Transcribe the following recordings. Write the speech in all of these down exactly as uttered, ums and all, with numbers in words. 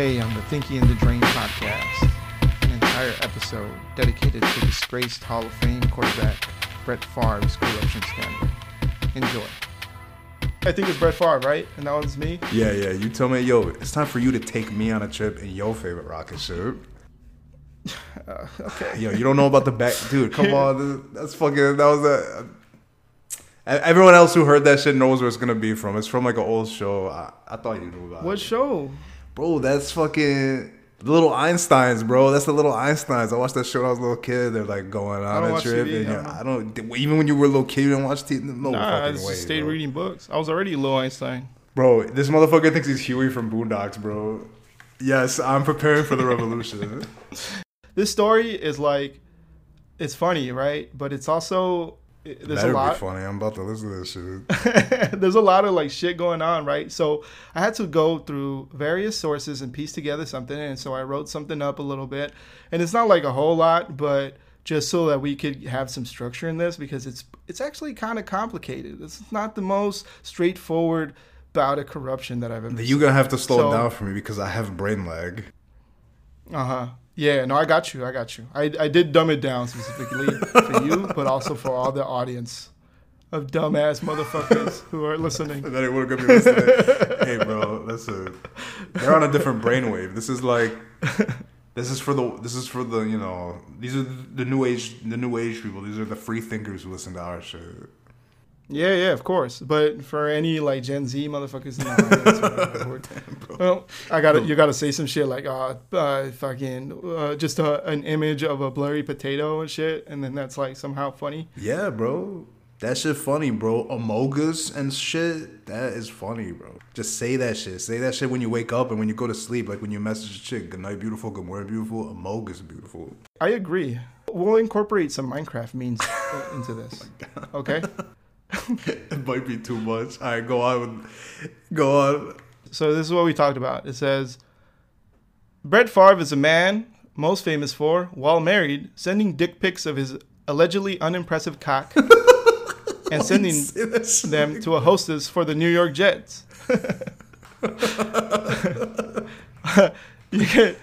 Today on the Thinky and the Drain Podcast, an entire episode dedicated to disgraced Hall of Fame quarterback Brett Favre's corruption scandal. Enjoy. I think it's Brett Favre, right? And that was me? Yeah, yeah. You told me, yo, it's time for you to take me on a trip in your favorite rocket ship. Uh, okay. Yo, you don't know about the back. Dude, come on. That's fucking, that was a... Everyone else who heard that shit knows where it's gonna be from. It's from like an old show. I, I thought you knew about it. What show? Bro, that's fucking The Little Einsteins, bro. That's The Little Einsteins. I watched that show when I was a little kid. They're like going on a trip. T V, and I don't. Even when you were a little kid, you didn't watch T V. No nah, fucking way. I just way, stayed bro. reading books. I was already a little Einstein. Bro, this motherfucker thinks he's Huey from Boondocks, bro. Yes, I'm preparing for the revolution. This story is like, it's funny, right? But it's also. It, there's That'd a lot be funny. I'm about to listen to this shit. There's a lot of like shit going on, right? So I had to go through various sources and piece together something, and so I wrote something up a little bit. And it's not like a whole lot, but just so that we could have some structure in this, because it's it's actually kind of complicated. It's not the most straightforward bout of corruption that I've ever. You're gonna have to slow so, it down for me because I have brain lag. Uh huh. Yeah, no, I got you. I got you. I I did dumb it down specifically for you, but also for all the audience of dumbass motherfuckers who are listening. That it would have been listening. Hey, bro, listen. They're on a different brainwave. This is like, this is for the, this is for the, you know, these are the new age, the new age people. These are the free thinkers who listen to our shit. Yeah, yeah, of course. But for any like Gen Z motherfuckers in the audience, damn, well, I gotta, you gotta say some shit like, uh, uh fucking, uh, just a, an image of a blurry potato and shit, and then that's like somehow funny. Yeah, bro, that shit funny, bro. Amogus and shit, that is funny, bro. Just say that shit. Say that shit when you wake up and when you go to sleep. Like when you message a chick, good night, beautiful, good morning, beautiful. Amogus, beautiful. I agree. We'll incorporate some Minecraft memes into this. Oh okay. It might be too much. All right, go on. Go on. So this is what we talked about. It says, Brett Favre is a man most famous for, while married, sending dick pics of his allegedly unimpressive cock and sending them to a hostess for the New York Jets. you can't,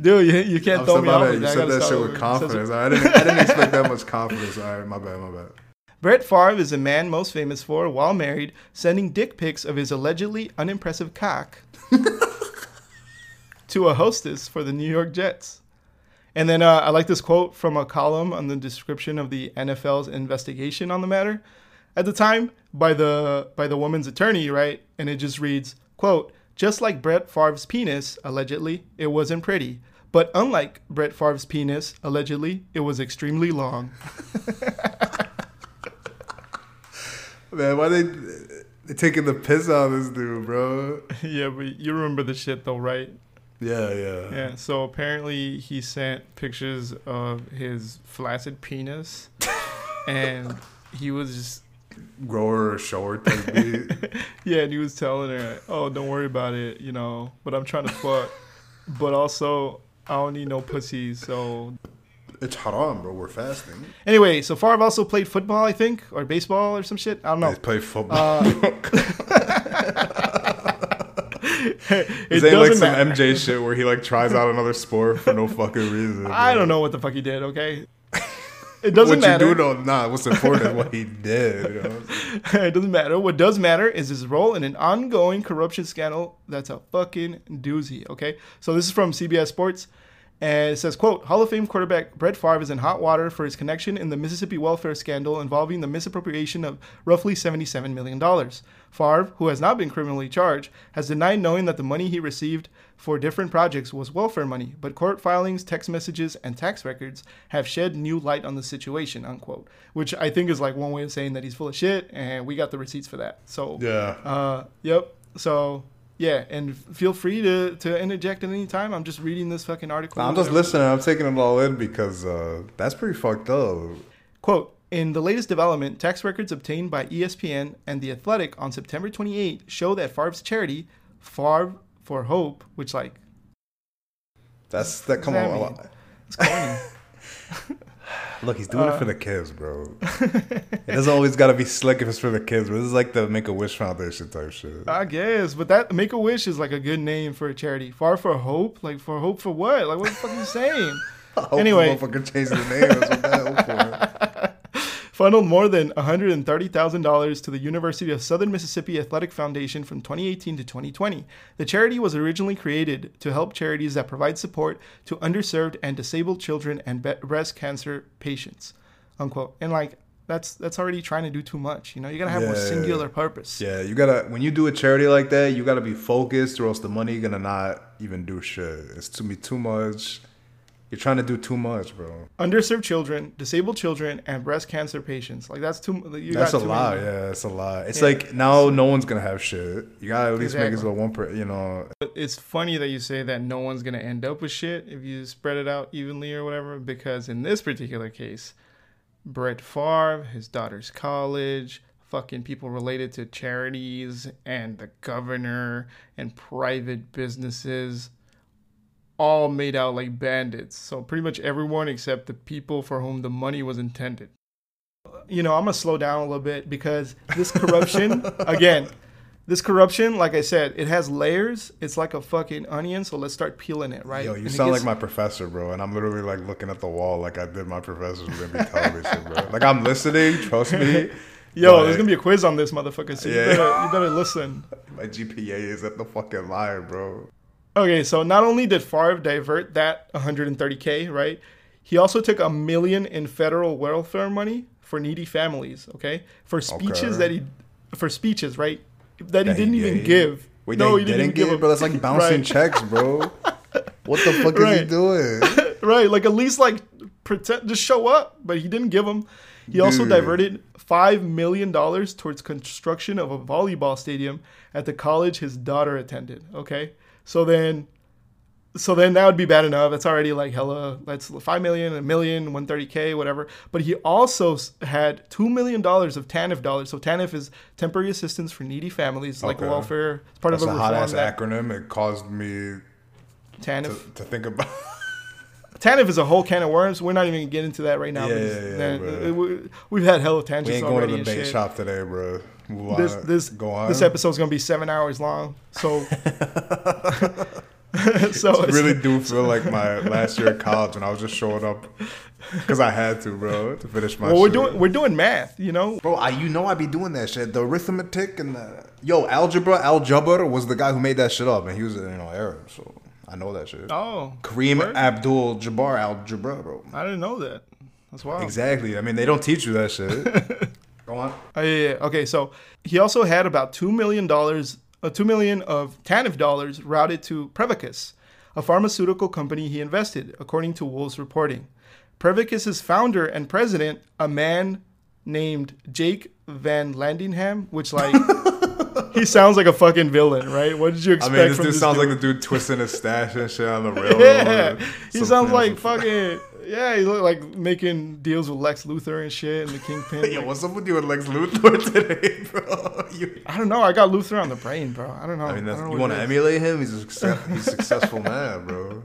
dude, you, you can't I'm throw me off. You said that shit with confidence. I didn't, I didn't expect that much confidence. All right, my bad, my bad. Brett Favre is a man most famous for, while married, sending dick pics of his allegedly unimpressive cock to a hostess for the New York Jets. And then uh, I like this quote from a column on the description of the N F L's investigation on the matter. At the time, by the by the woman's attorney, right? And it just reads, quote, just like Brett Favre's penis, allegedly, it wasn't pretty. But unlike Brett Favre's penis, allegedly, it was extremely long. Man, why they, they taking the piss out of this dude, bro? Yeah, but you remember the shit, though, right? Yeah, yeah. Yeah, so apparently he sent pictures of his flaccid penis, and he was just... grower or short. Yeah, and he was telling her, oh, don't worry about it, you know, but I'm trying to fuck. But also, I don't need no pussy, so... It's haram, bro. We're fasting. Anyway, so Favre also played football, I think, or baseball or some shit. I don't know. He played football. Uh, it ain't like some matter. M J shit where he like tries out another sport for no fucking reason. I bro. don't know what the fuck he did, okay? It doesn't what matter. What you do, no, nah, what's important is what he did. You know? It doesn't matter. What does matter is his role in an ongoing corruption scandal that's a fucking doozy, okay? So this is from C B S Sports. And it says, quote, Hall of Fame quarterback Brett Favre is in hot water for his connection in the Mississippi welfare scandal involving the misappropriation of roughly seventy-seven million dollars. Favre, who has not been criminally charged, has denied knowing that the money he received for different projects was welfare money, but court filings, text messages, and tax records have shed new light on the situation, unquote. Which I think is like one way of saying that he's full of shit, and we got the receipts for that. So, yeah. Uh, yep. So... yeah, and feel free to, to interject at any time. I'm just reading this fucking article. I'm just listening. I'm taking it all in because uh, that's pretty fucked up. Quote, in the latest development, tax records obtained by E S P N and The Athletic on September twenty-eighth show that Favre's charity, Favre for Hope, which like... That's... that. Come on. It's corny. Look, he's doing uh, it for the kids, bro. It doesn't always got to be slick if it's for the kids, but this is like the Make-A-Wish Foundation type shit. I guess, but that Make-A-Wish is like a good name for a charity. Far for Hope? Like, for hope for what? Like, what the fuck are you saying? I hope anyway. The motherfucker changed the name. That's what that hope for. Funneled more than one hundred thirty thousand dollars to the University of Southern Mississippi Athletic Foundation from twenty eighteen to twenty twenty. The charity was originally created to help charities that provide support to underserved and disabled children and be- breast cancer patients, unquote. And like, that's that's already trying to do too much. You know, you got to have yeah. a singular purpose. Yeah, you got to, when you do a charity like that, you got to be focused or else the money going to not even do shit. It's to me too much. You're trying to do too much, bro. Underserved children, disabled children, and breast cancer patients. Like, that's too... You that's got a too lot. Many. Yeah, that's a lot. It's yeah. like, now no one's going to have shit. You got to at least exactly. make it so one per... You know... It's funny that you say that no one's going to end up with shit if you spread it out evenly or whatever, because in this particular case, Brett Favre, his daughter's college, fucking people related to charities, and the governor, and private businesses... all made out like bandits. So pretty much everyone except the people for whom the money was intended. You know, I'm going to slow down a little bit because this corruption, again, this corruption, like I said, it has layers. It's like a fucking onion. So let's start peeling it, right? Yo, you and sound gets... like my professor, bro. And I'm literally like looking at the wall like I did my professor's when we tell this shit, bro. Like, I'm listening, trust me. Yo, but, there's going to be a quiz on this, motherfucker. So yeah. you, better, you better listen. My G P A is at the fucking line, bro. Okay, so not only did Favre divert that one hundred thirty K, right? He also took a million in federal welfare money for needy families, okay? For speeches okay. that he, for speeches, right? That, that he didn't he even give. Wait, no, he didn't, didn't give it, bro. That's like bouncing right. checks, bro. What the fuck right. is he doing? Right, like at least like pretend, just show up, but he didn't give them. He Dude. also diverted five million dollars towards construction of a volleyball stadium at the college his daughter attended, okay? So then, so then that would be bad enough. It's already like hella. That's five million, a million, one thirty k, whatever. But he also had two million dollars of T A N F dollars. So T A N F is temporary assistance for needy families, like okay. welfare. It's part that's of a, a hot ass acronym. It caused me T A N F to, to think about. T A N F is a whole can of worms. We're not even gonna get into that right now. Yeah, yeah, yeah, we, we've had hella tangents. We ain't going to the bait shit. shop today, bro. This this this episode's gonna be seven hours long, so so I really do feel like my last year at college when I was just showing up because I had to, bro, to finish my. Well, we're shit. doing we're doing math, you know, bro. I you know I be doing that shit, the arithmetic and the yo algebra. Al Jabbar was the guy who made that shit up, and he was you know Arab, so I know that shit. Oh, Kareem word? Abdul Jabbar Al Jabbar, bro. I didn't know that. That's wild. Exactly. I mean, they don't teach you that shit. Go on. Uh, yeah, yeah. Okay, so he also had about two million dollars, uh, two million dollars of T A N F dollars routed to Prevacus, a pharmaceutical company he invested, according to Wolf's reporting. Prevacus's founder and president, a man named Jake Van Landingham, which like... He sounds like a fucking villain, right? What did you expect from I mean, this from dude this sounds dude? like the dude twisting his stash and shit on the railroad. Yeah, he sounds like fucking... Yeah, he's like making deals with Lex Luthor and shit and the Kingpin. Yo, like, what's up with you and Lex Luthor today, bro? You... I don't know. I got Luthor on the brain, bro. I don't know. I mean, that's, I don't know you want to emulate him? He's a success, he's successful man, bro.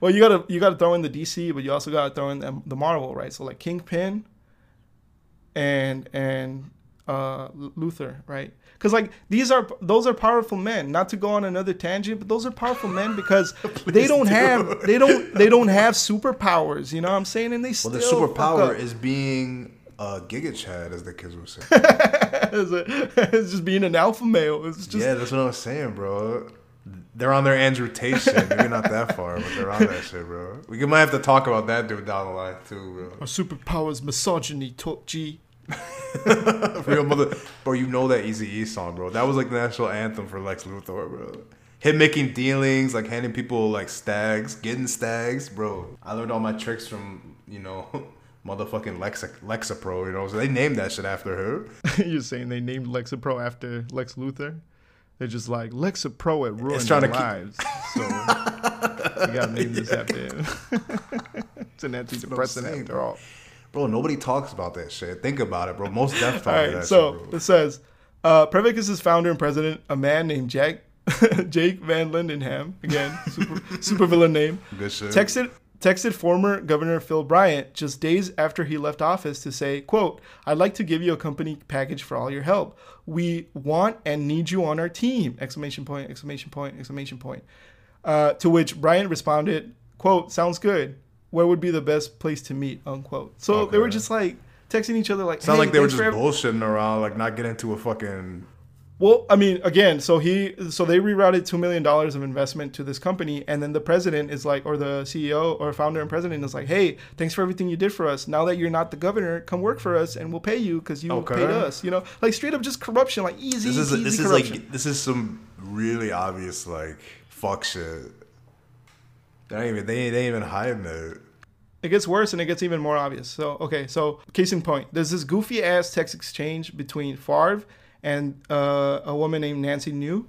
Well, you gotta you gotta throw in the D C, but you also gotta throw in the, the Marvel, right? So like Kingpin and and. Uh, Luther, right? Because like these are those are powerful men. Not to go on another tangent, but those are powerful men because they don't do. have they don't they don't have superpowers. You know what I'm saying? And they well, still the superpower is being a giga chad, as the kids were saying. it's, a, it's just being an alpha male. It's just yeah, that's what I'm saying, bro. They're on their Andrew Tate shit. Maybe not that far, but they're on that shit, bro. We might have to talk about that dude down the line too, bro. Our superpowers, misogyny, talk G. Real mother, bro. You know that Eazy-E song, bro. That was like the national anthem for Lex Luthor, bro. Him making dealings, like handing people like stags, getting stags, bro. I learned all my tricks from you know, motherfucking Lex Lexapro. You know, so they named that shit after her. You're saying they named Lexapro after Lex Luthor? They're just like Lexapro at ruined their lives. Keep... so we gotta name yeah. this after him. It's an antidepressant after all. Bro, nobody talks about that shit. Think about it, bro. Most death talk about right, that so shit, bro. It says, uh, Prevacus's founder and president, a man named Jack, Jake Van Landingham, again, super, super villain name, texted texted former Governor Phil Bryant just days after he left office to say, quote, "I'd like to give you a company package for all your help. We want and need you on our team!" Exclamation point, exclamation point, exclamation point. Uh, to which Bryant responded, quote, "Sounds good. Where would be the best place to meet?" Unquote. So okay. They were just like texting each other like, sounds hey, like they were just bullshitting around, like not getting into a fucking... Well, I mean, again, so he, so they rerouted two million dollars of investment to this company, and then the president is like, or the C E O or founder and president is like, "Hey, thanks for everything you did for us. Now that you're not the governor, come work for us, and we'll pay you because you okay. paid us." You know, like straight up just corruption, like easy, this is, easy this corruption. Is like, this is some really obvious like fuck shit. They don't even, they ain't even hiding it. It gets worse and it gets even more obvious. So, okay, so case in point, there's this goofy ass text exchange between Favre and uh, a woman named Nancy New,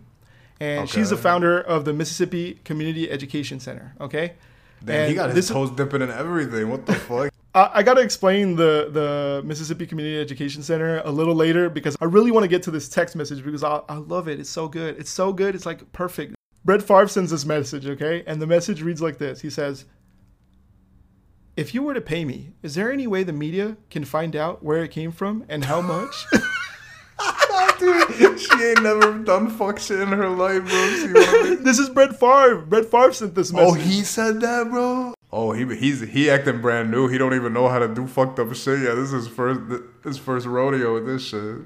and okay. she's the founder of the Mississippi Community Education Center. Okay, then he got his toes dipping and everything. What the fuck? I, I gotta explain the the Mississippi Community Education Center a little later because I really want to get to this text message because I, I love it. It's so good. It's so good. It's like perfect. Brett Favre sends this message. Okay, and the message reads like this. He says, "If you were to pay me, is there any way the media can find out where it came from and how much?" Dude, she ain't never done fuck shit in her life, bro. This is Brett Favre. Brett Favre sent this message. Oh, he said that, bro? Oh, he he's he acting brand new. He don't even know how to do fucked up shit. Yeah, this is his first, his first rodeo with this shit.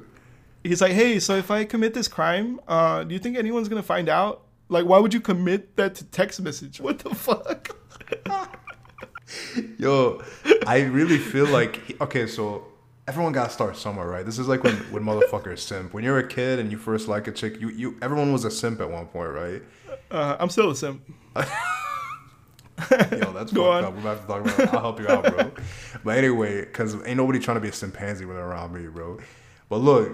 He's like, "Hey, so if I commit this crime, uh, do you think anyone's going to find out? Like, why would you commit that to text message? What the fuck?" Yo, I really feel like... He, okay, so... Everyone got to start somewhere, right? This is like when, when motherfuckers simp. When you're a kid and you first like a chick, you, you everyone was a simp at one point, right? Uh, I'm still a simp. Yo, that's fucked up. We're about to talk about it. I'll help you out, bro. But anyway, because ain't nobody trying to be a simpanzee when they're around me, bro. But look,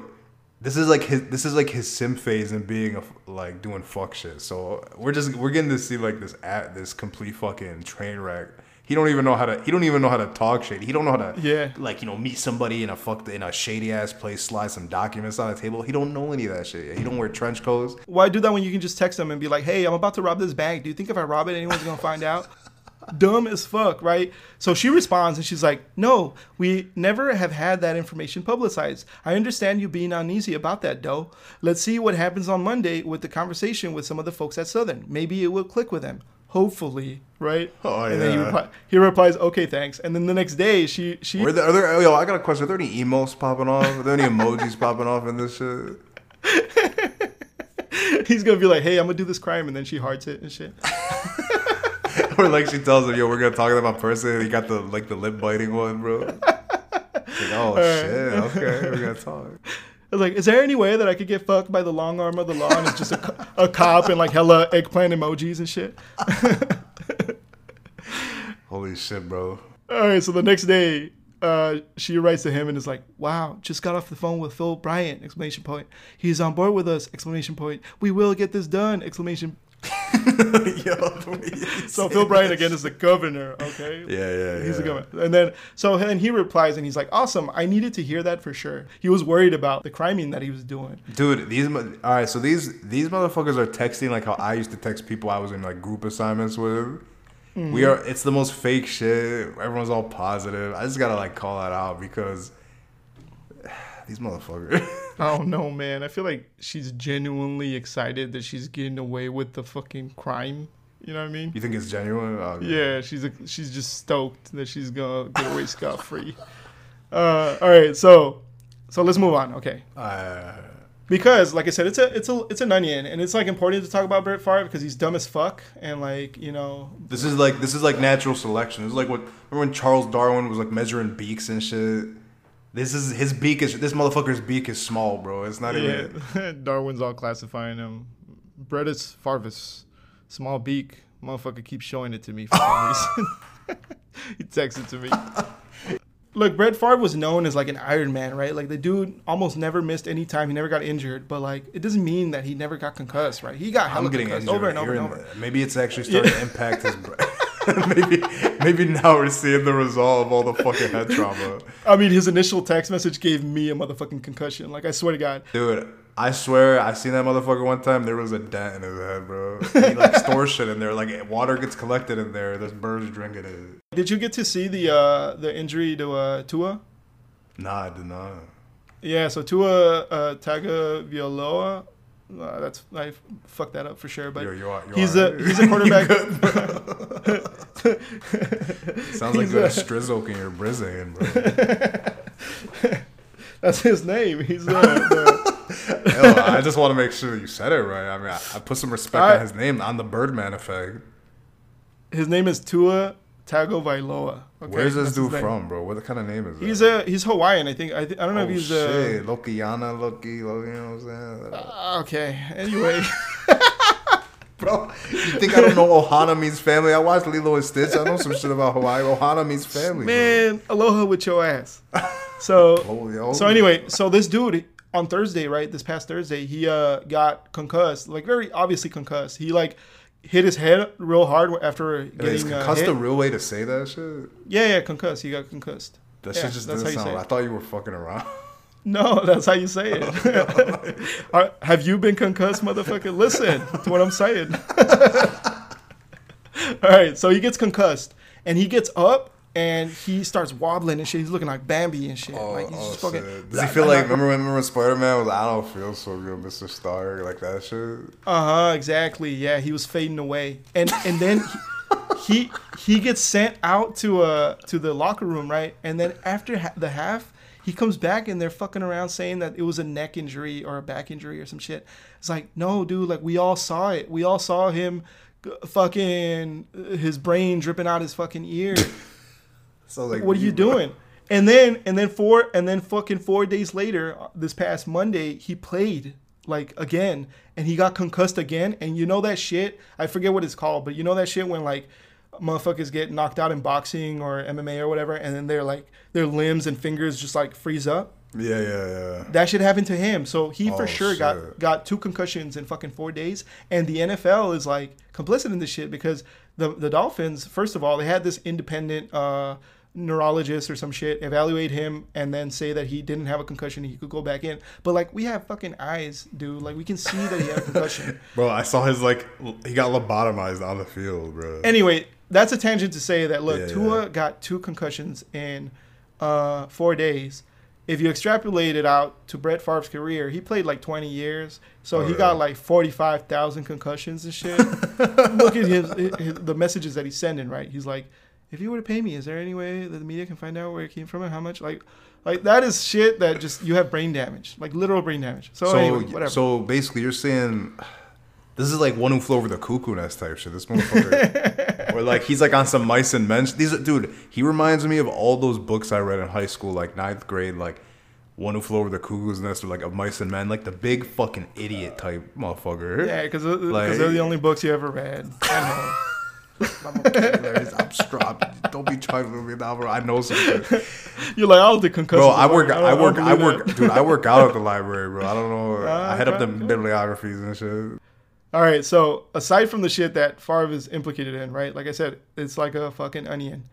this is like his this is like his simp phase and being a, like doing fuck shit. So we're just we're getting to see like this at this complete fucking train wreck. He don't even know how to. He don't even know how to talk shit. He don't know how to, yeah. like you know, meet somebody in a fucked in a shady ass place, slide some documents on the table. He don't know any of that shit. He don't wear trench coats. Why do that when you can just text them and be like, "Hey, I'm about to rob this bank. Do you think if I rob it, anyone's gonna find out?" Dumb as fuck, right? So she responds and she's like, "No, we never have had that information publicized. I understand you being uneasy about that, though. Let's see what happens on Monday with the conversation with some of the folks at Southern. Maybe it will click with them." Hopefully, right? Oh, and yeah. Then he, repli- he replies, "Okay, thanks." And then the next day, she... she are there, are there, yo, I got a question. Are there any emotes popping off? Are there any emojis popping off in this shit? He's going to be like, "Hey, I'm going to do this crime." And then she hearts it and shit. Or like she tells him, "Yo, we're going to talk about my person." And he got the like the lip biting one, bro. Like, oh, right. Shit. Okay, we're going to talk. I was like, "Is there any way that I could get fucked by the long arm of the law?" And it's just a, a cop and like hella eggplant emojis and shit. Holy shit, bro. All right, so the next day, uh, she writes to him and is like, "Wow, just got off the phone with Phil Bryant, exclamation point. He's on board with us, exclamation point. We will get this done, exclamation point." Yo, so Phil Bryant again is the governor, okay? Yeah, yeah, he's yeah. the governor. And then so and he replies and he's like, "Awesome, I needed to hear that for sure." He was worried about the criming that he was doing. Dude, these all right, so these these motherfuckers are texting like how I used to text people I was in like group assignments with. Mm-hmm. We are it's the most fake shit. Everyone's all positive. I just gotta like call that out because these motherfuckers. I don't know, man. I feel like she's genuinely excited that she's getting away with the fucking crime. You know what I mean? You think it's genuine? Oh, yeah. yeah, she's a, she's just stoked that she's gonna get away scot-free. Uh, all right, so so let's move on. Okay. Uh, because, like I said, it's a it's a it's an onion, and it's like important to talk about Brett Favre because he's dumb as fuck, and like you know. This is like this is like natural selection. It's like what remember when Charles Darwin was like measuring beaks and shit. This is his beak is this motherfucker's beak is small, bro. It's not yeah. even. Darwin's all classifying him. Brettus Farvis, small beak. Motherfucker keeps showing it to me for some reason. He texted to me. Look, Brett Favre was known as like an Iron Man, right? Like the dude almost never missed any time. He never got injured, but like it doesn't mean that he never got concussed, right? He got hella concussed injured. over and over You're and over. The, maybe it's actually starting yeah. to impact his brain. maybe maybe now we're seeing the result of all the fucking head trauma. I mean, his initial text message gave me a motherfucking concussion. Like, I swear to God. Dude, I swear, I seen that motherfucker one time. There was a dent in his head, bro. He like stores shit in there. Like water gets collected in there. There's birds drinking it. Did you get to see the uh, the injury to uh, Tua? Nah, I did not. Yeah, so Tua uh, Tagovailoa. Uh, that's I fucked that up for sure, but you're, you are, you he's are. a he's a quarterback. Good, sounds like a strizzle in your brisbane, bro. That's his name. He's uh, the. Yo, I just want to make sure you said it right. I mean, I, I put some respect I, on his name on the Birdman effect. His name is Tua Tagovailoa. Okay, where's this dude from, bro? What kind of name is he's that? A, he's Hawaiian, I think. I, th- I don't know oh, if he's... shit. Uh, Lokiana, Loki, Loki, you know what I'm saying? Uh, okay, anyway. Bro, you think I don't know Ohana means family? I watched Lilo and Stitch. I know some shit about Hawaii. Ohana means family. Man, bro. Aloha with your ass. So, oh, so anyway, so this dude... on Thursday, right, this past Thursday, he uh, got concussed, like very obviously concussed. He like hit his head real hard after getting yeah, is concussed uh, the real way to say that shit? Yeah, yeah, concussed. He got concussed. That yeah, shit just doesn't sound right. I thought you were fucking around. No, that's how you say it. Right, have you been concussed, motherfucker? Listen to what I'm saying. All right, so he gets concussed, and he gets up. And he starts wobbling and shit. He's looking like Bambi and shit. Oh, like he's oh, just fucking. Shit. Does he feel like remember when, when Spider-Man was? I don't feel so good, Mister Stark, like that shit. Uh huh. Exactly. Yeah, he was fading away, and and then he he gets sent out to uh to the locker room, right? And then after ha- the half, he comes back and they're fucking around saying that it was a neck injury or a back injury or some shit. It's like, no, dude. Like we all saw it. We all saw him, fucking his brain dripping out his fucking ear. So like, what are you doing? And then, and then four, and then fucking four days later, this past Monday, he played like again, and he got concussed again. And you know that shit, I forget what it's called, but you know that shit when like motherfuckers get knocked out in boxing or M M A or whatever, and then they're like their limbs and fingers just like freeze up. Yeah, yeah, yeah. That shit happened to him. So he oh, for sure shit. got got two concussions in fucking four days. And the N F L is like complicit in this shit because the the Dolphins, first of all, they had this independent. Uh, neurologist or some shit evaluate him and then say that he didn't have a concussion and he could go back in, but like we have fucking eyes, dude, like we can see that he had a concussion. Bro, I saw his like he got lobotomized on the field, bro. Anyway, that's a tangent to say that look yeah, Tua yeah. got two concussions in uh four days. If you extrapolate it out to Brett Favre's career, he played like twenty years, so oh, he yeah. got like forty-five thousand concussions and shit. Look at his, his, his the messages that he's sending, right? He's like, if you were to pay me, is there any way that the media can find out where it came from and how much? Like, like that is shit that just, you have brain damage, like literal brain damage. So, so anyway, whatever. So basically you're saying this is like One Who Flew Over the Cuckoo Nest type shit. This motherfucker. Or like he's like on some mice and men. These are, dude, he reminds me of all those books I read in high school, like ninth grade, like One Who Flew Over the Cuckoo's Nest, or like of Mice and Men, like the big fucking idiot type motherfucker. Yeah, because like, they're the only books you ever read. I know. I'm, I'm strapped. Don't be trying to me now, bro. I know something. You're like, I'll do concussion. Bro, I work, I, I work, I work, that. Dude. I work out at the library, bro. I don't know. Uh, I head okay, up the okay. bibliographies and shit. All right. So aside from the shit that Favre is implicated in, right? Like I said, it's like a fucking onion,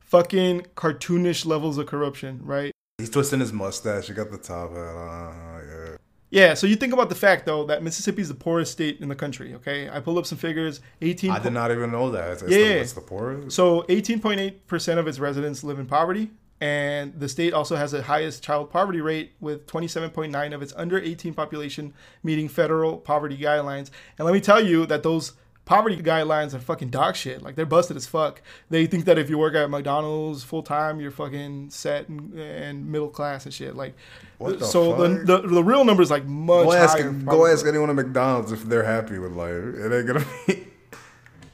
fucking cartoonish levels of corruption, right? He's twisting his mustache. He got the top hat. Uh, yeah. Yeah, so you think about the fact, though, that Mississippi is the poorest state in the country, okay? I pulled up some figures. eighteen I po- did not even know that. It's, yeah, it's the, the poorest. So eighteen point eight percent of its residents live in poverty, and the state also has the highest child poverty rate, with twenty-seven point nine percent of its under eighteen population meeting federal poverty guidelines. And let me tell you that those poverty guidelines are fucking dog shit. Like, they're busted as fuck. They think that if you work at McDonald's full-time, you're fucking set and, and middle class and shit. Like... What the so fuck? The, the the real number is like much go ask, higher. Go ask anyone at McDonald's if they're happy with life. It ain't gonna be.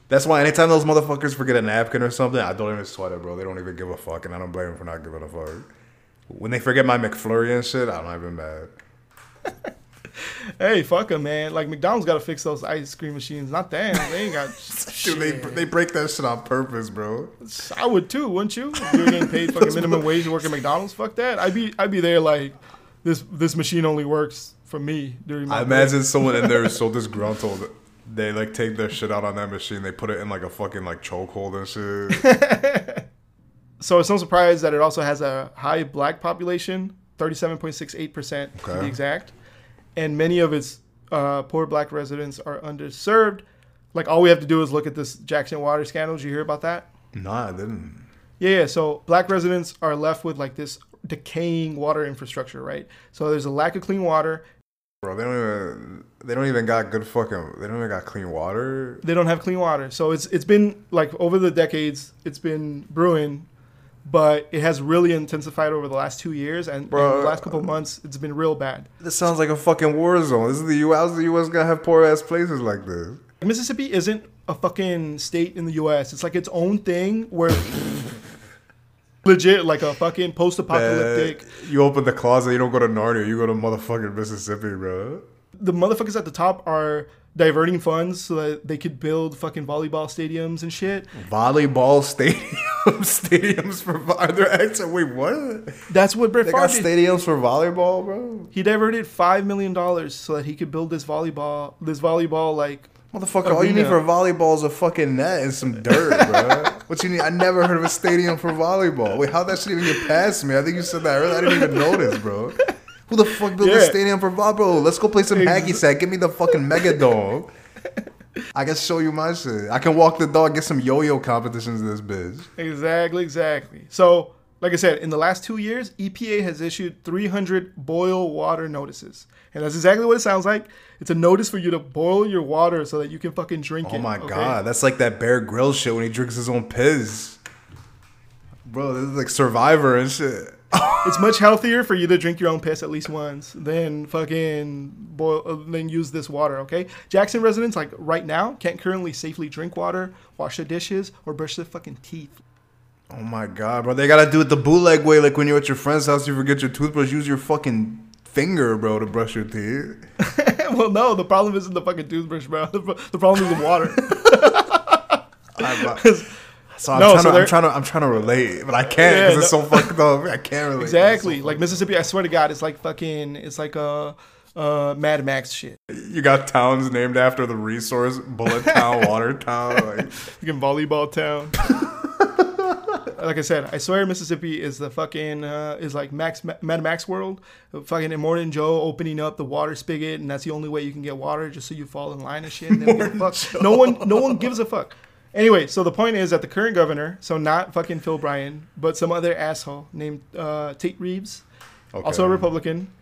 That's why anytime those motherfuckers forget a napkin or something, I don't even sweat it, bro. They don't even give a fuck, and I don't blame them for not giving a fuck. When they forget my McFlurry and shit, I'm not even mad. Hey, fuck them, man. Like, McDonald's gotta fix those ice cream machines. Not them. They ain't got shit. Dude, they, they break that shit on purpose, bro. I would too, wouldn't you? If you're getting paid fucking minimum wage to work at McDonald's, fuck that. I'd be I'd be there like, this This machine only works for me during my I break. Imagine someone in there is so disgruntled. They like take their shit out on that machine. They put it in like a fucking like chokehold and shit. So it's no surprise that it also has a high black population, thirty-seven point six eight percent to be exact. and many of its uh, poor black residents are underserved. Like, all we have to do is look at this Jackson water scandal. Did you hear about that? No, I didn't. Yeah, yeah. So black residents are left with, like, this decaying water infrastructure, right? So there's a lack of clean water. Bro, they don't even they don't even got good fucking they don't even got clean water. They don't have clean water. So it's it's been, like, over the decades, it's been brewing, but it has really intensified over the last two years and, bro, and the last couple of months it's been real bad. This sounds like a fucking war zone. This is the U S. How's the U S gonna have poor ass places like this? Mississippi isn't a fucking state in the U S. It's like its own thing where legit, like a fucking post-apocalyptic. Man, you open the closet, you don't go to Narnia, you go to motherfucking Mississippi, bro. The motherfuckers at the top are diverting funds so that they could build fucking volleyball stadiums and shit. Volleyball stadiums? Stadiums for volleyball? Wait, what? That's what Brett Favre did. They got stadiums for volleyball, bro? He diverted five million dollars so that he could build this volleyball, this volleyball, like... Motherfucker, arena. All you need for volleyball is a fucking net and some dirt, bro. What you need? I never heard of a stadium for volleyball. Wait, how that shit even get past me? I think you said that earlier. I didn't even notice, bro. Who the fuck built yeah. a stadium for volleyball? Let's go play some hacky sack. Give me the fucking mega dog. I can show you my shit. I can walk the dog, get some yo-yo competitions in this bitch. Exactly, exactly. So, like I said, in the last two years, E P A has issued three hundred boil water notices. And that's exactly what it sounds like. It's a notice for you to boil your water so that you can fucking drink oh it. Oh my okay? God. That's like that Bear Grylls shit when he drinks his own piss. Bro, this is like Survivor and shit. It's much healthier for you to drink your own piss at least once than fucking boil, uh, than use this water, okay? Jackson residents, like right now, can't currently safely drink water, wash their dishes, or brush their fucking teeth. Oh my God, bro. They gotta do it the bootleg way, like when you're at your friend's house, you forget your toothbrush, use your fucking finger, bro, to brush your teeth. Well, no, the problem isn't the fucking toothbrush, bro. The, the problem is the water. So, I'm, no, trying so to, I'm trying to I'm trying to relate, but I can't because yeah, it's no. so fucked up. I can't relate. Exactly. So like Mississippi, I swear to God, it's like fucking, it's like a... Uh, Mad Max shit. You got towns named after the resource. Bullet Town, Water Town, like fucking Volleyball Town. Like I said, I swear Mississippi is the fucking uh, is like Max Ma- Mad Max world. Fucking Morning Joe opening up the water spigot, and that's the only way you can get water, just so you fall in line and shit. And then give a fuck. No one, no one gives a fuck. Anyway, so the point is that the current governor, so not fucking Phil Bryant, but some other asshole named uh, Tate Reeves, okay. Also a Republican.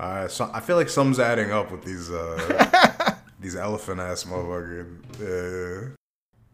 Uh, so I feel like some's adding up with these uh, these elephant ass motherfuckers. Yeah.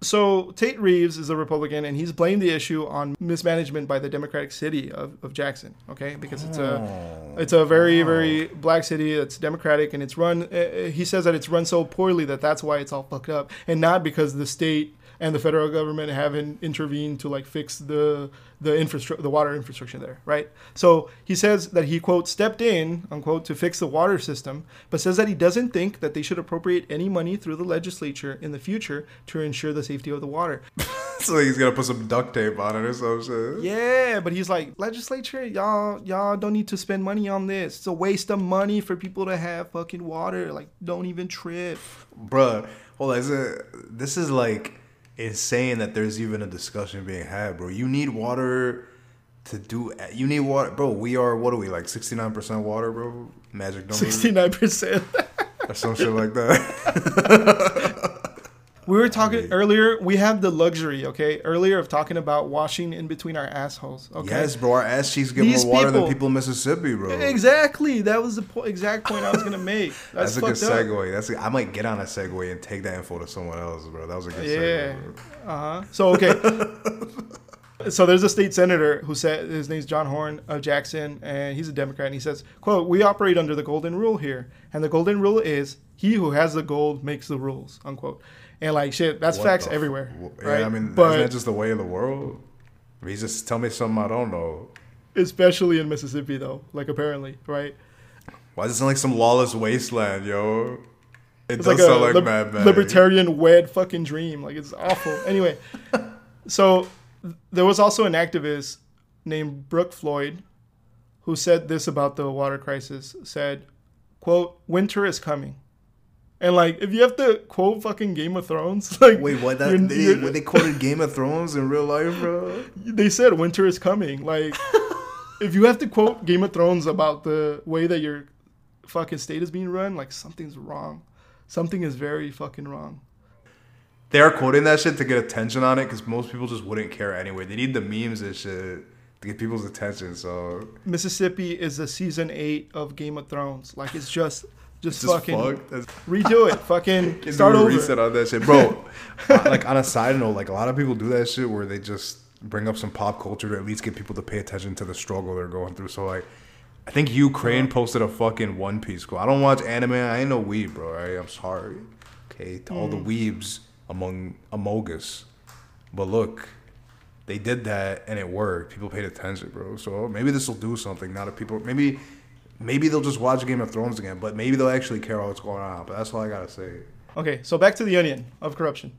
So Tate Reeves is a Republican, and he's blamed the issue on mismanagement by the Democratic city of, of Jackson. Okay, because it's a it's a very very black city that's Democratic, and it's run. Uh, he says that it's run so poorly that that's why it's all fucked up, and not because the state and the federal government haven't intervened to like fix the the infrastructure, the water infrastructure there, right? So he says that he, quote, stepped in, unquote, to fix the water system, but says that he doesn't think that they should appropriate any money through the legislature in the future to ensure the safety of the water. So he's gonna put some duct tape on it or some shit. Yeah, but he's like, legislature, y'all, y'all don't need to spend money on this. It's a waste of money for people to have fucking water. Like, don't even trip, bruh. Hold on, is it, this is like. Insane that there's even a discussion being had, bro. You need water to do... You need water... Bro, we are... What are we, like sixty-nine percent water, bro? Magic number? sixty-nine percent. Or some shit like that. We were talking I mean, earlier... We have the luxury, okay? Earlier of talking about washing in between our assholes, okay? Yes, bro. Our ass cheeks get These more water people, than people in Mississippi, bro. Exactly. That was the po- exact point I was going to make. That's, That's a good segue. Up. That's a, I might get on a segue and take that info to someone else, bro. That was a good yeah. segue, bro. Uh-huh. So, okay. So, there's a state senator who said, his name's John Horn of Jackson, and he's a Democrat, and he says, quote, we operate under the golden rule here, and the golden rule is he who has the gold makes the rules, unquote. And, like, shit, that's what facts f- everywhere. Right? Yeah, I mean, but, isn't that just the way of the world? I mean, just tell me something I don't know. Especially in Mississippi, though. Like, apparently, right? Why does it sound like some lawless wasteland, yo? It it's does like sound a like li- Mad Max. Libertarian wed fucking dream. Like, it's awful. Anyway, so there was also an activist named Brooke Floyd who said this about the water crisis. Said, quote, winter is coming. And, like, if you have to quote fucking Game of Thrones, like... Wait, what? That, you're, they, you're, when they quoted Game of Thrones in real life, bro? They said winter is coming. Like, if you have to quote Game of Thrones about the way that your fucking state is being run, like something's wrong. Something is very fucking wrong. They are quoting that shit to get attention on it because most people just wouldn't care anyway. They need the memes and shit to get people's attention. So Mississippi is the season eight of Game of Thrones. Like it's just, just, just fucking redo it. Fucking start over. Reset on that shit, bro. Like on a side note, like a lot of people do that shit where they just bring up some pop culture to at least get people to pay attention to the struggle they're going through. So like, I think Ukraine posted a fucking One Piece quote. I don't watch anime. I ain't no weeb, bro. Right? I'm sorry. Okay, to mm. all the weebs among amogus, but look. They did that and it worked. People paid attention, bro. So maybe this will do something. Not if people, maybe, maybe they'll just watch Game of Thrones again. But maybe they'll actually care about what's going on. But that's all I gotta say. Okay, so back to the onion of corruption.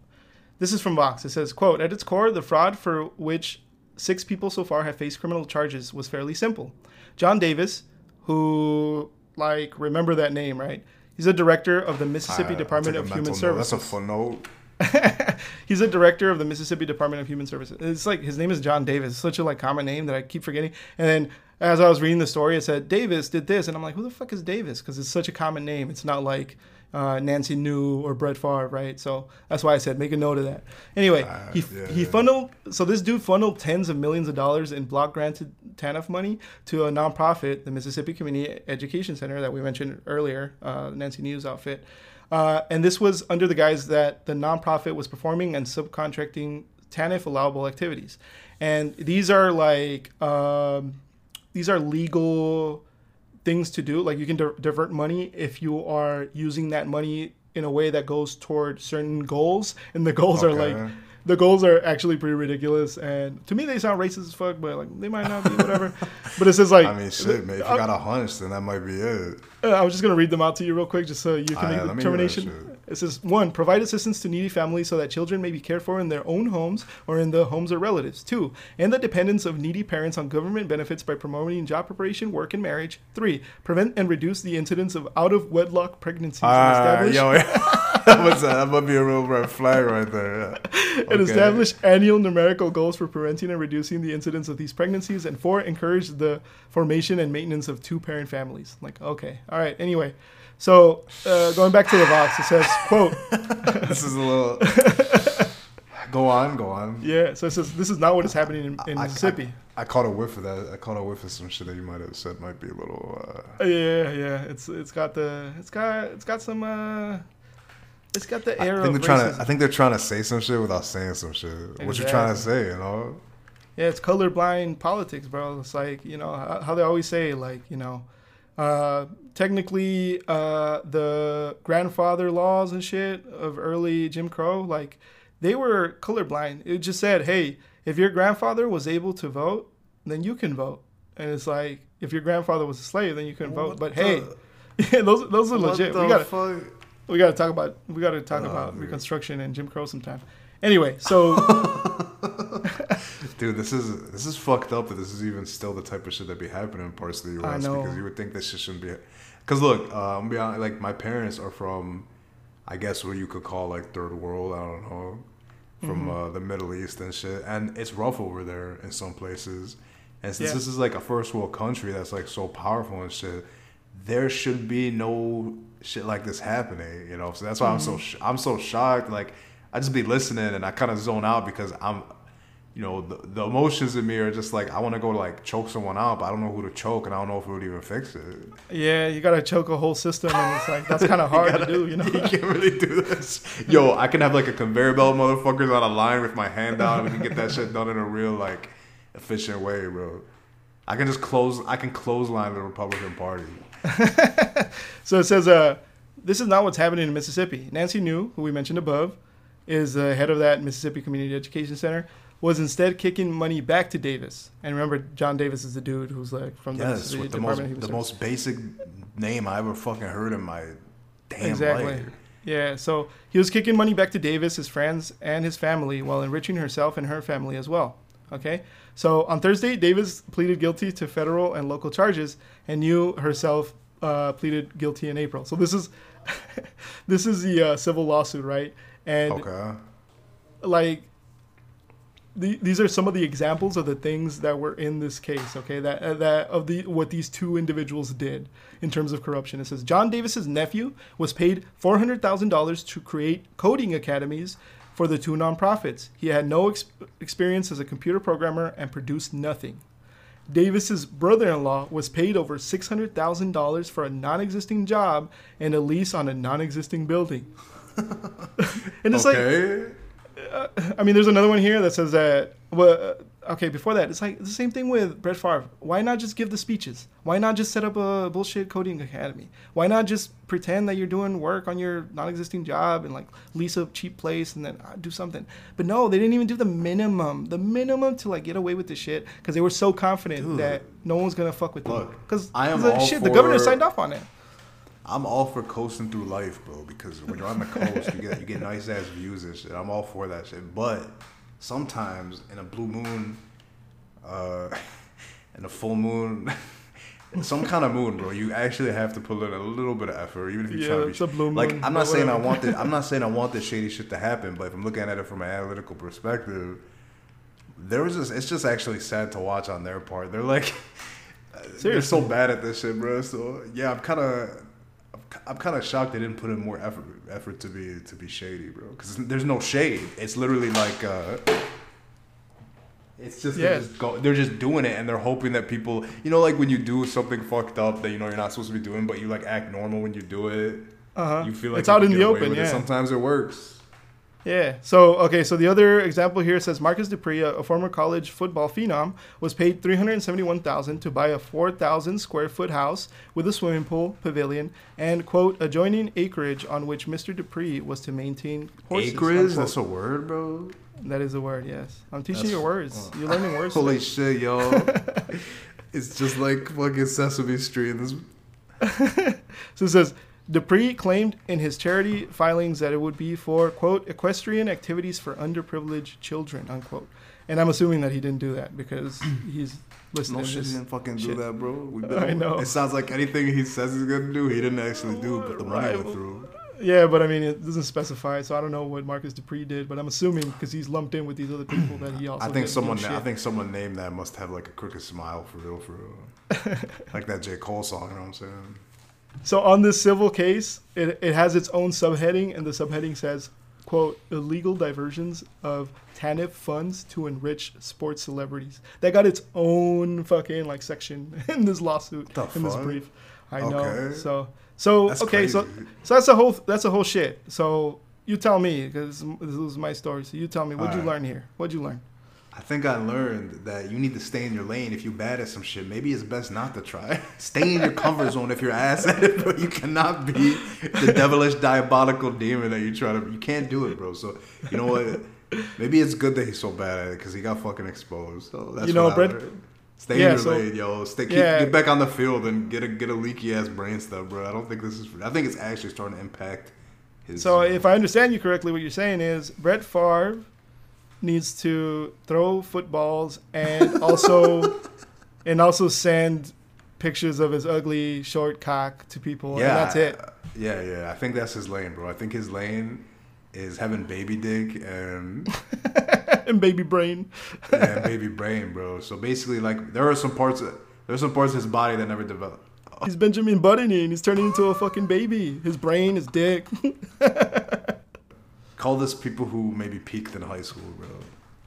This is from Vox. It says, "Quote: At its core, the fraud for which six people so far have faced criminal charges was fairly simple. John Davis, who like remember that name, right? He's a director of the Mississippi I, Department of Human Services. That's a footnote." He's a director of the Mississippi Department of Human Services. It's like his name is John Davis. It's such a like common name that I keep forgetting. And then as I was reading the story, it said Davis did this, and I'm like, who the fuck is Davis? Because it's such a common name. It's not like uh, Nancy New or Brett Favre, right? So that's why I said make a note of that. Anyway, uh, he yeah, he funneled. So this dude funneled tens of millions of dollars in block granted T A N F money to a nonprofit, the Mississippi Community Education Center that we mentioned earlier, uh, Nancy New's outfit. Uh, and this was under the guise that the nonprofit was performing and subcontracting T A N F allowable activities. And these are like, um, these are legal things to do. Like you can di- divert money if you are using that money in a way that goes toward certain goals. And the goals okay. are like, the goals are actually pretty ridiculous. And to me, they sound racist as fuck, but like they might not be, whatever. But it's just like, I mean, shit, man. If you I'm, got a hunch, then that might be it. I was just going to read them out to you real quick just so you can All make the determination. It says, one, provide assistance to needy families so that children may be cared for in their own homes or in the homes of relatives. Two, end the dependence of needy parents on government benefits by promoting job preparation, work, and marriage. Three, prevent and reduce the incidence of out-of-wedlock pregnancies. Uh, and establish- yo, that, was, uh, that might be a real red flag right there. Yeah. Okay. And establish annual numerical goals for preventing and reducing the incidence of these pregnancies. And four, encourage the formation and maintenance of two-parent families. Like, okay. All right. Anyway, so uh, going back to the Vox, it says, quote. This is a little. Go on, go on. Yeah. So it says, this is not what is happening in, in I, Mississippi. I, I caught a whiff of that. I caught a whiff of some shit that you might have said might be a little. Uh... Yeah, yeah. It's it's got the it's got it's got some. Uh... It's got the air. I think of they're racism. trying to. I think they're trying to say some shit without saying some shit. Exactly. What you trying to say, you know? Yeah, it's colorblind politics, bro. It's like you know how they always say, like you know. Uh, technically, uh, the grandfather laws and shit of early Jim Crow, like they were colorblind. It just said, hey, if your grandfather was able to vote, then you can vote. And it's like, if your grandfather was a slave, then you couldn't what vote. But hey, those those are what legit. We gotta fuck? we gotta talk about we gotta talk oh, about dude. Reconstruction and Jim Crow sometime. Anyway, so dude, this is this is fucked up that this is even still the type of shit that be happening in parts of the U S because you would think this shit shouldn't be. Because look, uh, I'm beyond, like my parents are from, I guess what you could call like third world. I don't know, from mm-hmm. uh, the Middle East and shit, and it's rough over there in some places. And since yeah. this is like a first world country that's like so powerful and shit, there should be no shit like this happening. You know, so that's why mm-hmm. I'm so sh- I'm so shocked. Like. I just be listening and I kind of zone out because I'm, you know, the, the emotions in me are just like, I want to go like choke someone out, but I don't know who to choke and I don't know if it would even fix it. Yeah, you got to choke a whole system and it's like, that's kind of hard gotta, to do, you know? You can't really do this. Yo, I can have like a conveyor belt motherfuckers on a line with my hand down and we can get that shit done in a real like efficient way, bro. I can just close, I can clothesline the Republican Party. So it says, uh, this is not what's happening in Mississippi. Nancy New, who we mentioned above, is the head of that Mississippi Community Education Center, was instead kicking money back to Davis. And remember, John Davis is the dude who's like from the yes, Mississippi with the Department most, of the Service. Most basic name I ever fucking heard in my damn exactly. life. Yeah, so he was kicking money back to Davis, his friends, and his family while enriching herself and her family as well. Okay, so on Thursday, Davis pleaded guilty to federal and local charges, and New herself uh, pleaded guilty in April. So this is, this is the uh, civil lawsuit, right? And, okay. like, the, these are some of the examples of the things that were in this case, okay, that that of the what these two individuals did in terms of corruption. It says John Davis's nephew was paid four hundred thousand dollars to create coding academies for the two nonprofits. He had no ex- experience as a computer programmer and produced nothing. Davis's brother-in-law was paid over six hundred thousand dollars for a non-existing job and a lease on a non-existing building. And it's okay. like... Uh, I mean, there's another one here that says that, well, uh, okay, before that, it's like it's the same thing with Brett Favre. Why not just give the speeches? Why not just set up a bullshit coding academy? Why not just pretend that you're doing work on your non-existing job and, like, lease a cheap place and then uh, do something? But no, they didn't even do the minimum, the minimum to, like, get away with this shit because they were so confident Dude, that no one's going to fuck with look, them. Because like, shit, the governor signed off on it. I'm all for coasting through life, bro, because when you're on the coast, you get you get nice-ass views and shit. I'm all for that shit. But sometimes, in a blue moon, uh, in a full moon, some kind of moon, bro, you actually have to put in a little bit of effort, even if you're yeah, trying to be... Sh- a blue moon, like, I'm not saying whatever. I want this, I'm not saying I want this shady shit to happen, but if I'm looking at it from an analytical perspective, there was just, it's just actually sad to watch on their part. They're like... Seriously. They're so bad at this shit, bro. So, yeah, I'm kind of... I'm kind of shocked they didn't put in more effort effort to be to be shady, bro. Because there's no shade. It's literally like uh, it's just, yeah. they're, just go, they're just doing it, and they're hoping that people, you know, like when you do something fucked up that you know you're not supposed to be doing, but you like act normal when you do it. Uh huh. You feel like it's out in the open. Yeah. It. Sometimes it works. Yeah. So, okay. So the other example here says Marcus Dupree, a, a former college football phenom, was paid three hundred seventy-one thousand dollars to buy a four thousand square foot house with a swimming pool, pavilion, and, quote, adjoining acreage on which Mister Dupree was to maintain horses. Acreage? Unquote. That's a word, bro? That is a word, yes. I'm teaching That's, you words. Uh, You're learning words. Holy shit, yo. It's just like fucking Sesame Street. This... So it says... Dupree claimed in his charity filings that it would be for, quote, equestrian activities for underprivileged children, unquote. And I'm assuming that he didn't do that because he's listening. No shit, he didn't fucking shit. do that, bro. We been, I know. It sounds like anything he says he's going to do, he didn't actually do, but the money went through. Yeah, but I mean, it doesn't specify, so I don't know what Marcus Dupree did, but I'm assuming because he's lumped in with these other people that he also I think someone, na- I think someone named that must have like a crooked smile for real, for real. Like that J. Cole song, you know what I'm saying? So on this civil case, it, it has its own subheading, and the subheading says, quote, illegal diversions of T A N F funds to enrich sports celebrities. That got its own fucking, like, section in this lawsuit, the in fuck? this brief. I okay. know. So, so that's okay, crazy. so so that's a whole that's a whole shit. So you tell me, because this was my story, so you tell me, what'd All you right. learn here? What'd you learn? I think I learned that you need to stay in your lane if you're bad at some shit. Maybe it's best not to try. Stay in your comfort zone if you're ass at it, but you cannot be the devilish, diabolical demon that you try to... You can't do it, bro. So, you know what? Maybe it's good that he's so bad at it because he got fucking exposed. So, that's you know, what I Brett, learned. Stay yeah, in your so, lane, yo. Stay, keep, yeah. Get back on the field and get a get a leaky-ass brain stuff, bro. I don't think this is... I think it's actually starting to impact his... So, you know, if I understand you correctly, what you're saying is Brett Favre... needs to throw footballs and also and also send pictures of his ugly short cock to people. Yeah, and that's it. Yeah, yeah. I think that's his lane, bro. I think his lane is having baby dick and and baby brain. And baby brain, bro. So basically, like, there are some parts of, there are some parts of his body that never developed. Oh. He's Benjamin Button and he's turning into a fucking baby. His brain, his dick. Call this people who maybe peaked in high school, bro.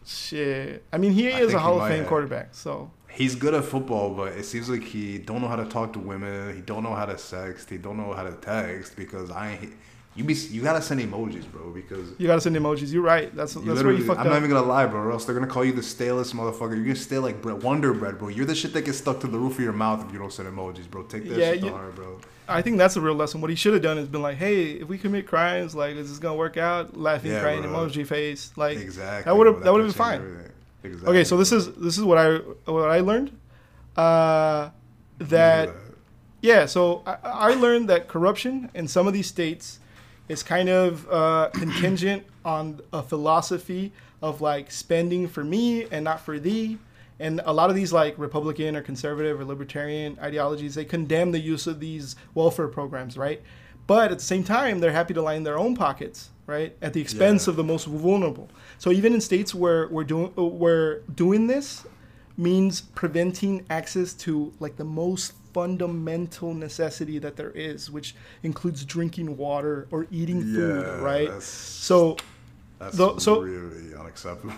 Shit. I mean, he I is a Hall of Fame have. quarterback, so... He's good at football, but it seems like he don't know how to talk to women. He don't know how to sext. He don't know how to text because I ain't... You, be, you gotta send emojis, bro, because... You gotta send emojis. You're right. That's, you that's where you fucked I'm up. I'm not even gonna lie, bro, or else they're gonna call you the stalest motherfucker. You're gonna stay like Wonder Bread, bro. You're the shit that gets stuck to the roof of your mouth if you don't send emojis, bro. Take that yeah, shit to you, heart, bro. I think that's a real lesson. What he should have done is been like, hey, if we commit crimes, like, is this gonna work out? Laughing, yeah, crying, bro. Emoji face, like, exactly. That would have that would have been fine. Everything. Exactly. Okay, so this is this is what I what I learned, uh, that, that, yeah. So I, I learned that corruption in some of these states is kind of uh, contingent on a philosophy of like spending for me and not for thee. And a lot of these like Republican or conservative or libertarian ideologies, they condemn the use of these welfare programs, right? But at the same time, they're happy to line their own pockets. right? At the expense yeah. of the most vulnerable. So even in states where we're doing where doing this means preventing access to like the most fundamental necessity that there is, which includes drinking water or eating yeah, food, right? That's, so that's the, so, really unacceptable.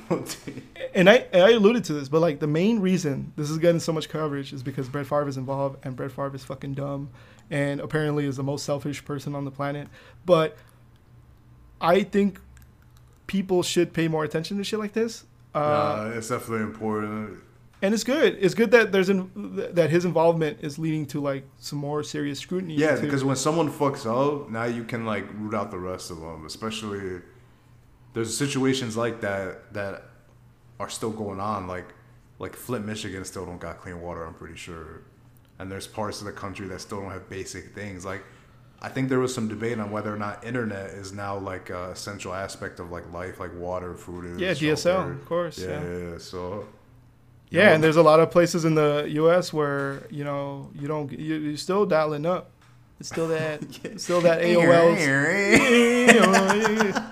and I and I alluded to this, but like the main reason this is getting so much coverage is because Brett Favre is involved, and Brett Favre is fucking dumb, and apparently is the most selfish person on the planet. But I think people should pay more attention to shit like this. Uh, yeah, it's definitely important. And it's good. It's good that there's in, that his involvement is leading to like some more serious scrutiny. Yeah, because when someone fucks up, now you can like root out the rest of them. Especially there's situations like that that are still going on. Like like Flint, Michigan, still don't got clean water. I'm pretty sure. And there's parts of the country that still don't have basic things. Like I think there was some debate on whether or not internet is now like a essential aspect of like life, like water, food. Yeah, D S L, shelter. Of course. Yeah, yeah. yeah so. Yeah, and there's a lot of places in the U S where, you know, you don't, you, you're still dialing up. It's still that, it's still that A O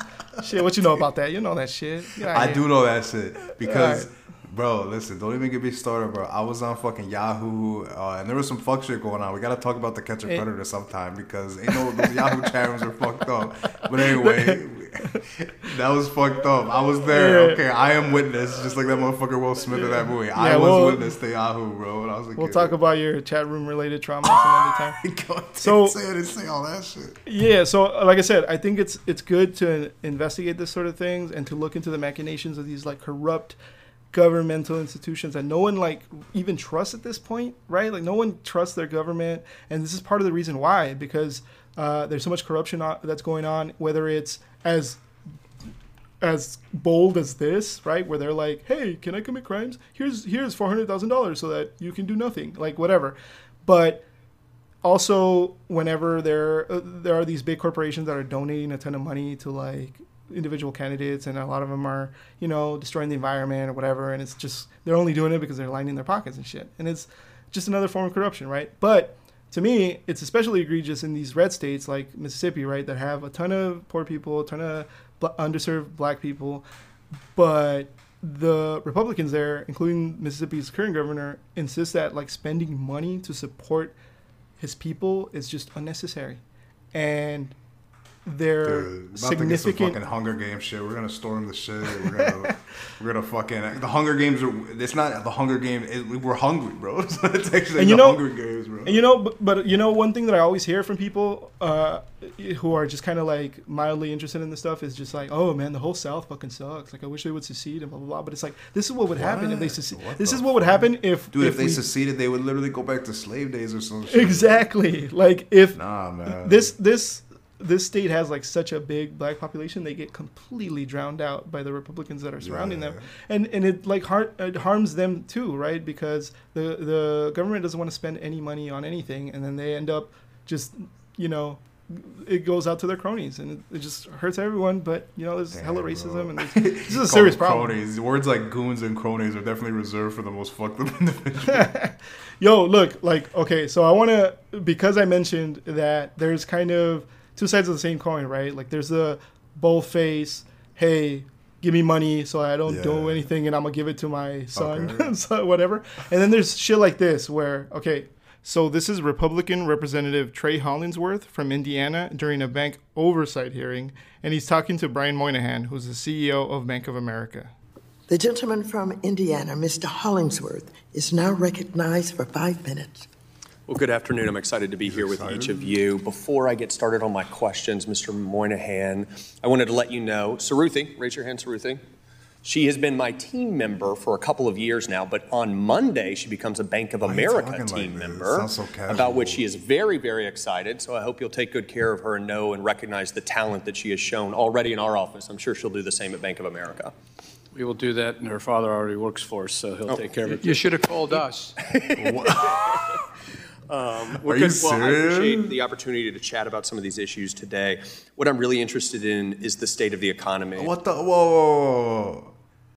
L. Shit, what you know about that? You know that shit. I here. do know that shit because, right. bro, listen, don't even get me started, bro. I was on fucking Yahoo, uh, and there was some fuck shit going on. We got to talk about the Catch a Predator sometime because ain't no, those Yahoo chat rooms are fucked up. But anyway. That was fucked up. I was there. Yeah. Okay, I am witness. Just like that motherfucker Will Smith yeah. in that movie. Yeah, I was we'll, witness to Yahoo, bro. When I was like, we'll kid. talk about your chat room related trauma some other time. God, so say it, say all that shit. Yeah. So like I said, I think it's it's good to investigate this sort of things and to look into the machinations of these like corrupt governmental institutions that no one like even trusts at this point, right? Like no one trusts their government, and this is part of the reason why, because uh, there's so much corruption that's going on. Whether it's as as bold as this, right, where they're like, hey, can I commit crimes? Here's here's four hundred thousand dollars so that you can do nothing, like whatever. But also whenever there uh, there are these big corporations that are donating a ton of money to like individual candidates, and a lot of them are, you know, destroying the environment or whatever, and it's just they're only doing it because they're lining their pockets and shit. And it's just another form of corruption, right? But to me, it's especially egregious in these red states like Mississippi, right, that have a ton of poor people, a ton of bl- underserved black people. But the Republicans there, including Mississippi's current governor, insist that like spending money to support his people is just unnecessary. And they're Dude, about significant to get some fucking Hunger Games shit. We're gonna storm the shit. We're gonna we're gonna fucking the Hunger Games. Are, it's not the Hunger Games. It, we're hungry, bro. It's actually and you the know, Hunger Games, bro. And you know, but, but you know, one thing that I always hear from people uh, who are just kind of like mildly interested in this stuff is just like, oh man, the whole South fucking sucks. Like I wish they would secede and blah blah blah. But it's like this is what would what? happen if they secede. This the is what fuck? would happen if dude if, if they we, seceded, they would literally go back to slave days or some shit. Exactly. Like if nah man this this. This state has like such a big black population, they get completely drowned out by the Republicans that are surrounding yeah. them, and and it like har- it harms them too, right? Because the the government doesn't want to spend any money on anything, and then they end up just, you know, it goes out to their cronies, and it, it just hurts everyone. But you know, there's Damn, hella racism, bro. And there's, this is a serious problem. Cronies. Words like goons and cronies are definitely reserved for the most fucked up individuals. Yo, look, like okay, so I want to because I mentioned that there's kind of two sides of the same coin, right? Like there's the bold face, hey, give me money so I don't yeah. do anything and I'm going to give it to my son, okay. so whatever. And then there's shit like this where, okay, so this is Republican Representative Trey Hollingsworth from Indiana during a bank oversight hearing, and he's talking to Brian Moynihan, who's the C E O of Bank of America. The gentleman from Indiana, Mister Hollingsworth, is now recognized for five minutes. Well, good afternoon. I'm excited to be here with each of you. Before I get started on my questions, Mister Moynihan, I wanted to let you know, Saruthi, raise your hand, Saruthi. She has been my team member for a couple of years now, but on Monday, she becomes a Bank of America team member, about which she is very, very excited. So I hope you'll take good care of her and know and recognize the talent that she has shown already in our office. I'm sure she'll do the same at Bank of America. We will do that, and her father already works for us, so he'll oh, take care of it. You should have called us. Um, well, Are you serious? Well, I appreciate the opportunity to chat about some of these issues today. What I'm really interested in is the state of the economy. What the? Whoa, whoa, whoa.